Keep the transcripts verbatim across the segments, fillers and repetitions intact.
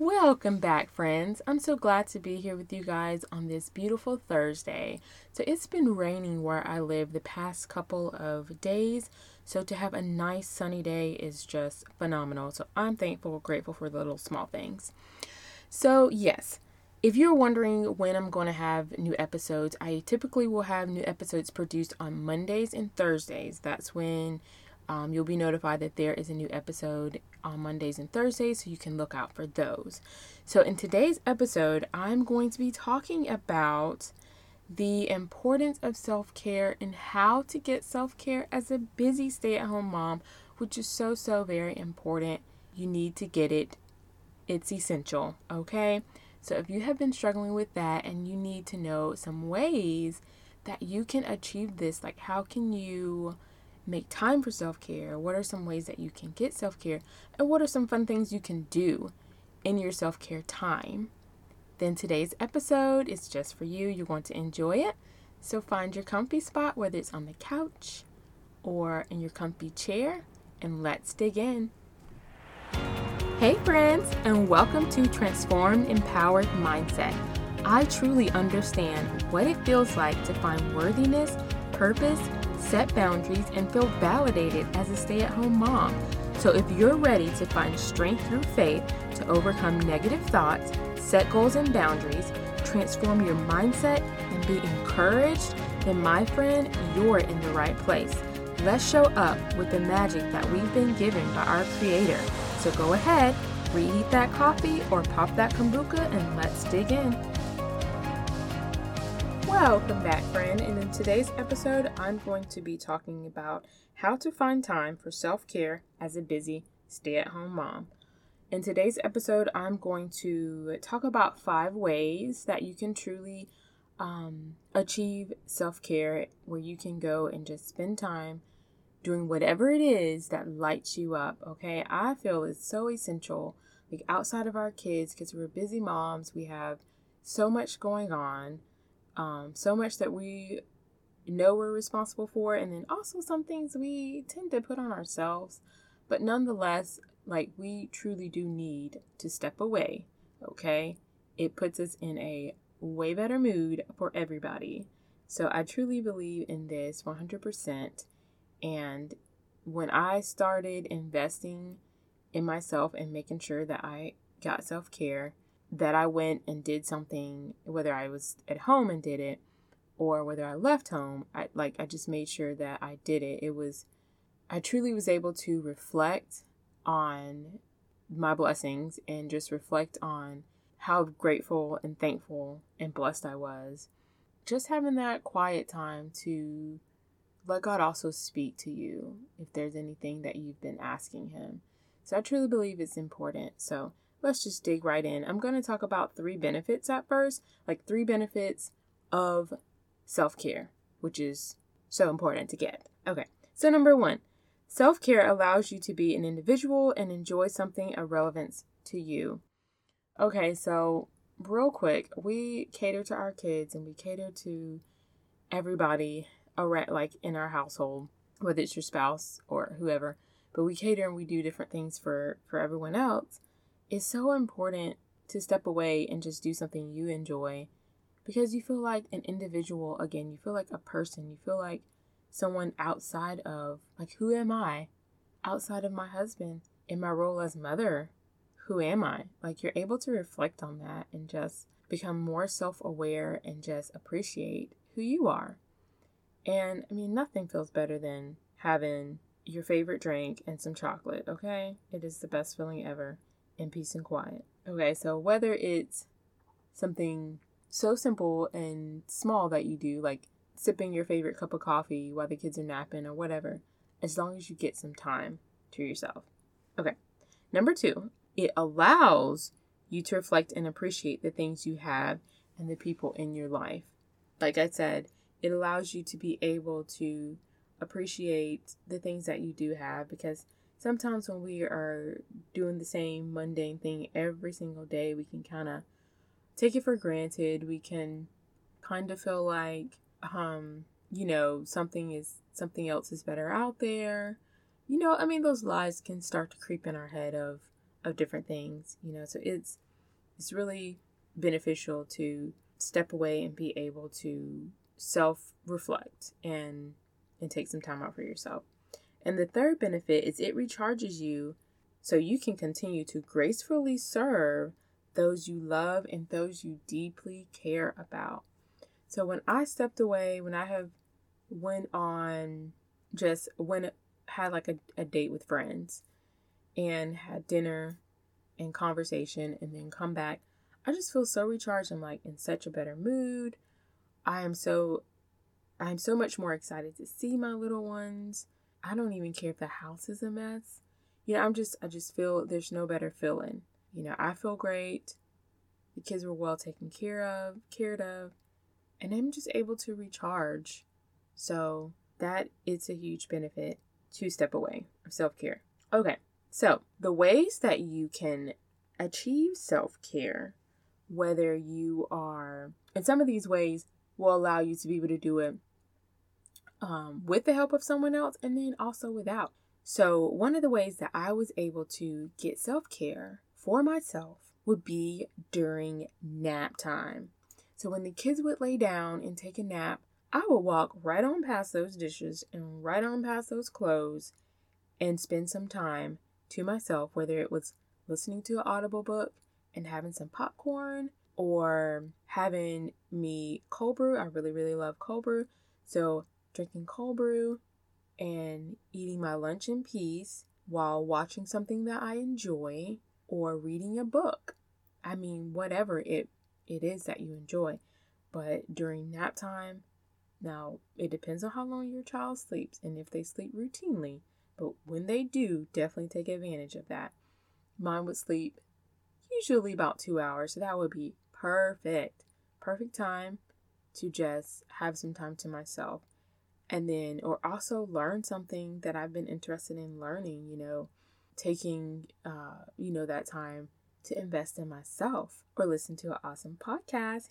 Welcome back, friends. I'm so glad to be here with you guys on this beautiful Thursday. So it's been raining where I live the past couple of days. So to have a nice sunny day is just phenomenal. So I'm thankful, grateful for the little small things. So yes, if you're wondering when I'm going to have new episodes, I typically will have new episodes produced on Mondays and Thursdays. That's when Um, you'll be notified that there is a new episode on Mondays and Thursdays, so you can look out for those. So in today's episode, I'm going to be talking about the importance of self-care and how to get self-care as a busy stay-at-home mom, which is so, so very important. You need to get it. It's essential, okay? So if you have been struggling with that and you need to know some ways that you can achieve this, like how can you make time for self-care, what are some ways that you can get self-care, and what are some fun things you can do in your self-care time, then today's episode is just for you. You're going to enjoy it. So find your comfy spot, whether it's on the couch or in your comfy chair, and let's dig in. Hey friends, and welcome to Transform Empowered Mindset. I truly understand what it feels like to find worthiness, purpose, set boundaries, and feel validated as a stay-at-home mom. So if you're ready to find strength through faith to overcome negative thoughts, set goals and boundaries, transform your mindset, and be encouraged, then my friend, you're in the right place. Let's show up with the magic that we've been given by our Creator. So go ahead, reheat that coffee or pop that kombucha, and let's dig in. Welcome back, friend, and in today's episode, I'm going to be talking about how to find time for self-care as a busy stay-at-home mom. In today's episode, I'm going to talk about five ways that you can truly um, achieve self-care, where you can go and just spend time doing whatever it is that lights you up, okay? I feel it's so essential, like outside of our kids, because we're busy moms, we have so much going on. Um, so much that we know we're responsible for, and then also some things we tend to put on ourselves. But nonetheless, like, we truly do need to step away, okay? It puts us in a way better mood for everybody. So I truly believe in this one hundred percent. And when I started investing in myself and making sure that I got self-care, that I went and did something, whether I was at home and did it, or whether I left home, I like I just made sure that I did it. It was, I truly was able to reflect on my blessings and just reflect on how grateful and thankful and blessed I was. Just having that quiet time to let God also speak to you if there's anything that you've been asking Him. So I truly believe it's important. So let's just dig right in. I'm going to talk about three benefits at first, like three benefits of self-care, which is so important to get. Okay, so number one, self-care allows you to be an individual and enjoy something of relevance to you. Okay, so real quick, we cater to our kids and we cater to everybody around, like in our household, whether it's your spouse or whoever, but we cater and we do different things for, for everyone else. It's so important to step away and just do something you enjoy, because you feel like an individual again. You feel like a person. You feel like someone outside of, like, who am I outside of my husband in my role as mother? Who am I? Like, you're able to reflect on that and just become more self-aware and just appreciate who you are. And I mean, nothing feels better than having your favorite drink and some chocolate, okay? It is the best feeling ever. In peace and quiet. Okay, so whether it's something so simple and small that you do, like sipping your favorite cup of coffee while the kids are napping or whatever, as long as you get some time to yourself. Okay, number two, it allows you to reflect and appreciate the things you have and the people in your life. Like I said, it allows you to be able to appreciate the things that you do have, because sometimes when we are doing the same mundane thing every single day, we can kind of take it for granted. We can kind of feel like, um, you know, something is something else is better out there. You know, I mean, those lies can start to creep in our head of, of different things, you know, so it's it's really beneficial to step away and be able to self-reflect and and take some time out for yourself. And the third benefit is it recharges you so you can continue to gracefully serve those you love and those you deeply care about. So when I stepped away, when I have went on just went had like a, a date with friends and had dinner and conversation and then come back, I just feel so recharged. I'm like in such a better mood. I am so I'm so much more excited to see my little ones. I don't even care if the house is a mess. You know, I'm just, I just feel there's no better feeling. You know, I feel great. The kids were well taken care of, cared of, and I'm just able to recharge. So that is a huge benefit to step away of self-care. Okay, so the ways that you can achieve self-care, whether you are, and some of these ways will allow you to be able to do it Um, with the help of someone else and then also without. So one of the ways that I was able to get self-care for myself would be during nap time. So when the kids would lay down and take a nap, I would walk right on past those dishes and right on past those clothes and spend some time to myself, whether it was listening to an Audible book and having some popcorn or having me cold brew. I really, really love cold brew. So drinking cold brew and eating my lunch in peace while watching something that I enjoy or reading a book. I mean, whatever it, it is that you enjoy. But during nap time, now it depends on how long your child sleeps and if they sleep routinely. But when they do, definitely take advantage of that. Mine would sleep usually about two hours. So that would be perfect. Perfect time to just have some time to myself. And then, or also learn something that I've been interested in learning, you know, taking, uh, you know, that time to invest in myself or listen to an awesome podcast.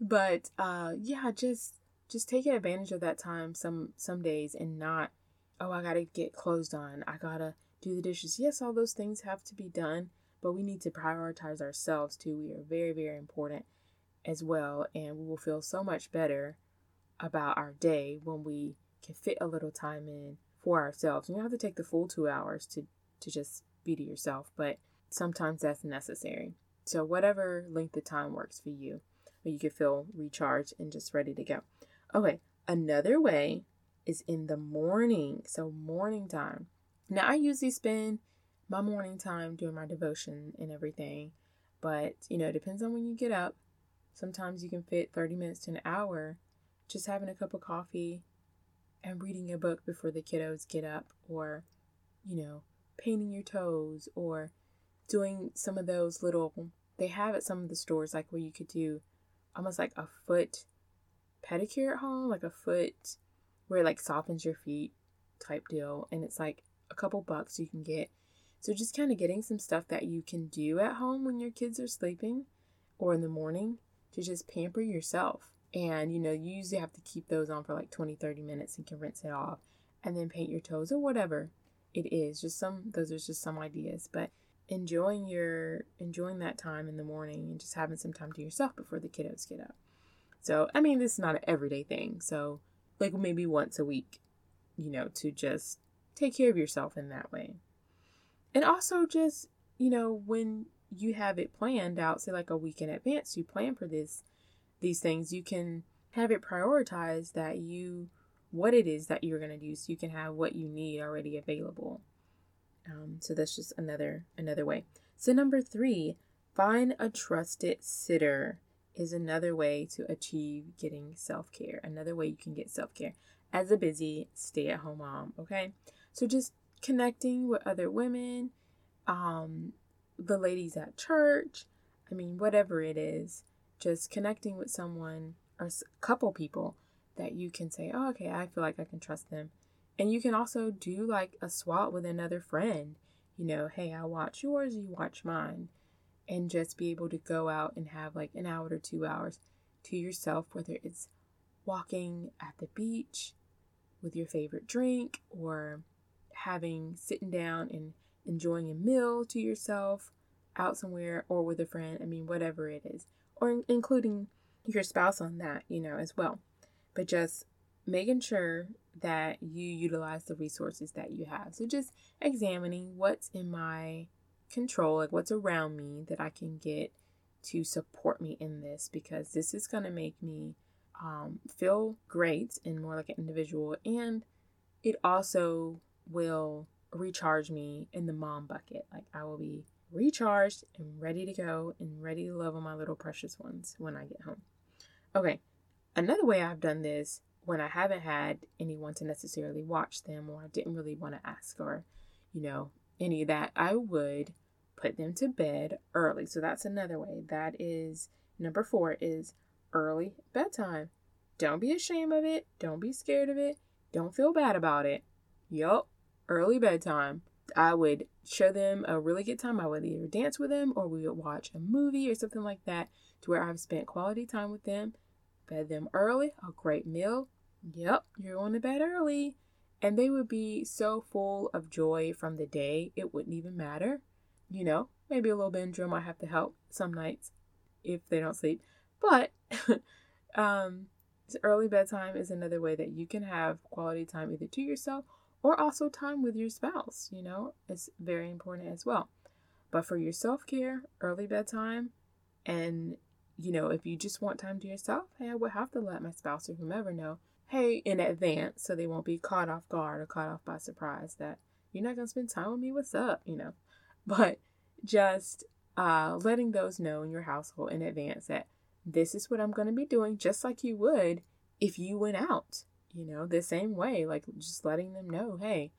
But, uh, yeah, just, just taking advantage of that time some, some days and not, oh, I got to get clothes on. I got to do the dishes. Yes, all those things have to be done, but we need to prioritize ourselves too. We are very, very important as well. And we will feel so much better about our day when we can fit a little time in for ourselves. You don't have to take the full two hours to, to just be to yourself, but sometimes that's necessary. So whatever length of time works for you, where you can feel recharged and just ready to go. Okay, another way is in the morning. So morning time. Now I usually spend my morning time doing my devotion and everything, but you know, it depends on when you get up. Sometimes you can fit thirty minutes to an hour just having a cup of coffee and reading a book before the kiddos get up, or, you know, painting your toes or doing some of those little, they have at some of the stores, like where you could do almost like a foot pedicure at home, like a foot where it like softens your feet type deal. And it's like a couple bucks you can get. So just kind of getting some stuff that you can do at home when your kids are sleeping or in the morning to just pamper yourself. And, you know, you usually have to keep those on for like twenty, thirty minutes and can rinse it off and then paint your toes or whatever it is. Just some, those are just some ideas, but enjoying your, enjoying that time in the morning and just having some time to yourself before the kiddos get up. So, I mean, this is not an everyday thing. So like maybe once a week, you know, to just take care of yourself in that way. And also just, you know, when you have it planned out, say like a week in advance, you plan for this. These things, you can have it prioritized that you, what it is that you're going to do, so you can have what you need already available. Um, so that's just another, another way. So number three, find a trusted sitter is another way to achieve getting self-care. Another way you can get self-care as a busy stay-at-home mom. Okay. So just connecting with other women, um, the ladies at church, I mean, whatever it is. Just connecting with someone or a couple people that you can say, oh, okay, I feel like I can trust them. And you can also do like a swap with another friend. You know, hey, I watch yours, you watch mine. And just be able to go out and have like an hour to two hours to yourself, whether it's walking at the beach with your favorite drink or having, sitting down and enjoying a meal to yourself out somewhere or with a friend, I mean, whatever it is, or including your spouse on that, you know, as well. But just making sure that you utilize the resources that you have. So just examining what's in my control, like what's around me that I can get to support me in this, because this is going to make me um, feel great and more like an individual. And it also will recharge me in the mom bucket. Like I will be recharged and ready to go and ready to love on my little precious ones when I get home. Okay. Another way I've done this when I haven't had anyone to necessarily watch them, or I didn't really want to ask, or, you know, any of that, I would put them to bed early. So that's another way. That is number four, is early bedtime. Don't be ashamed of it. Don't be scared of it. Don't feel bad about it. Yup. Early bedtime. I would show them a really good time. I would either dance with them, or we would watch a movie or something like that, to where I've spent quality time with them. Fed them early, a great meal. Yep, you're going to bed early. And they would be so full of joy from the day, it wouldn't even matter. You know, maybe a little Benadryl might have to help some nights if they don't sleep. But um, early bedtime is another way that you can have quality time either to yourself or also time with your spouse. You know, it's very important as well. But for your self-care, early bedtime, and you know, if you just want time to yourself, hey, I would have to let my spouse or whomever know, hey, in advance, so they won't be caught off guard or caught off by surprise that you're not going to spend time with me. What's up? You know, but just uh, letting those know in your household in advance that this is what I'm going to be doing, just like you would if you went out, you know, the same way, like just letting them know, hey,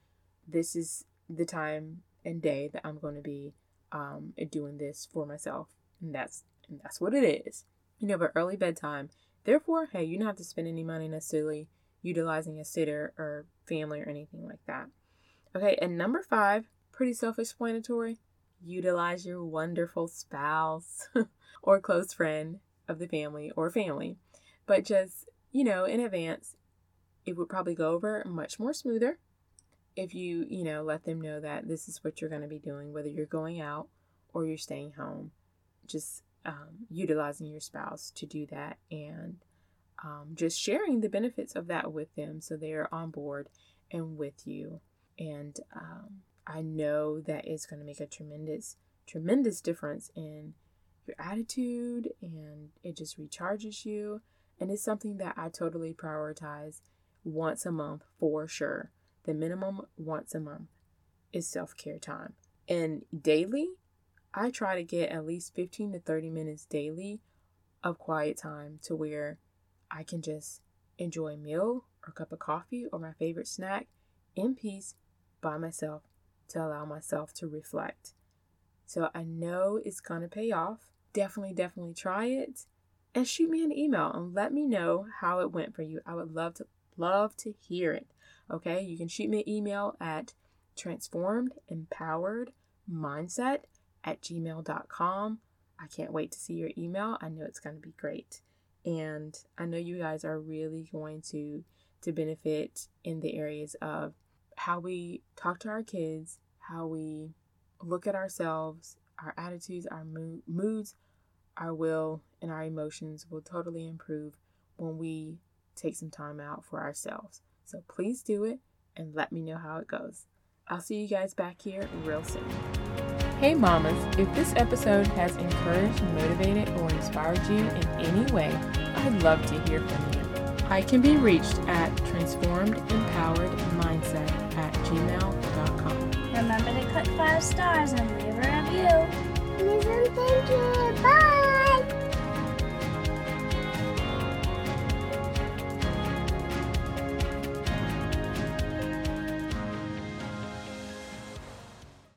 this is the time and day that I'm going to be um, doing this for myself. And that's And that's what it is. You know, but early bedtime. Therefore, hey, you don't have to spend any money necessarily utilizing a sitter or family or anything like that. Okay, and number five, pretty self-explanatory. Utilize your wonderful spouse or close friend of the family or family. But just, you know, in advance, it would probably go over much more smoother if you, you know, let them know that this is what you're going to be doing, whether you're going out or you're staying home. Just Um, utilizing your spouse to do that, and um, just sharing the benefits of that with them so they are on board and with you. And um, I know that it's going to make a tremendous, tremendous difference in your attitude, and it just recharges you. And it's something that I totally prioritize once a month for sure. The minimum once a month is self-care time. And daily, I try to get at least fifteen to thirty minutes daily of quiet time, to where I can just enjoy a meal or a cup of coffee or my favorite snack in peace by myself, to allow myself to reflect. So I know it's going to pay off. Definitely, definitely try it, and shoot me an email and let me know how it went for you. I would love to love to hear it. Okay, you can shoot me an email at transformed empowered mindset at gmail dot com. I can't wait to see your email. I know it's going to be great. And I know you guys are really going to, to benefit in the areas of how we talk to our kids, how we look at ourselves, our attitudes, our mood, moods, our will, and our emotions will totally improve when we take some time out for ourselves. So please do it and let me know how it goes. I'll see you guys back here real soon. Hey mamas, if this episode has encouraged, motivated, or inspired you in any way, I'd love to hear from you. I can be reached at transformed empowered mindset at gmail dot com. Remember to click five stars and leave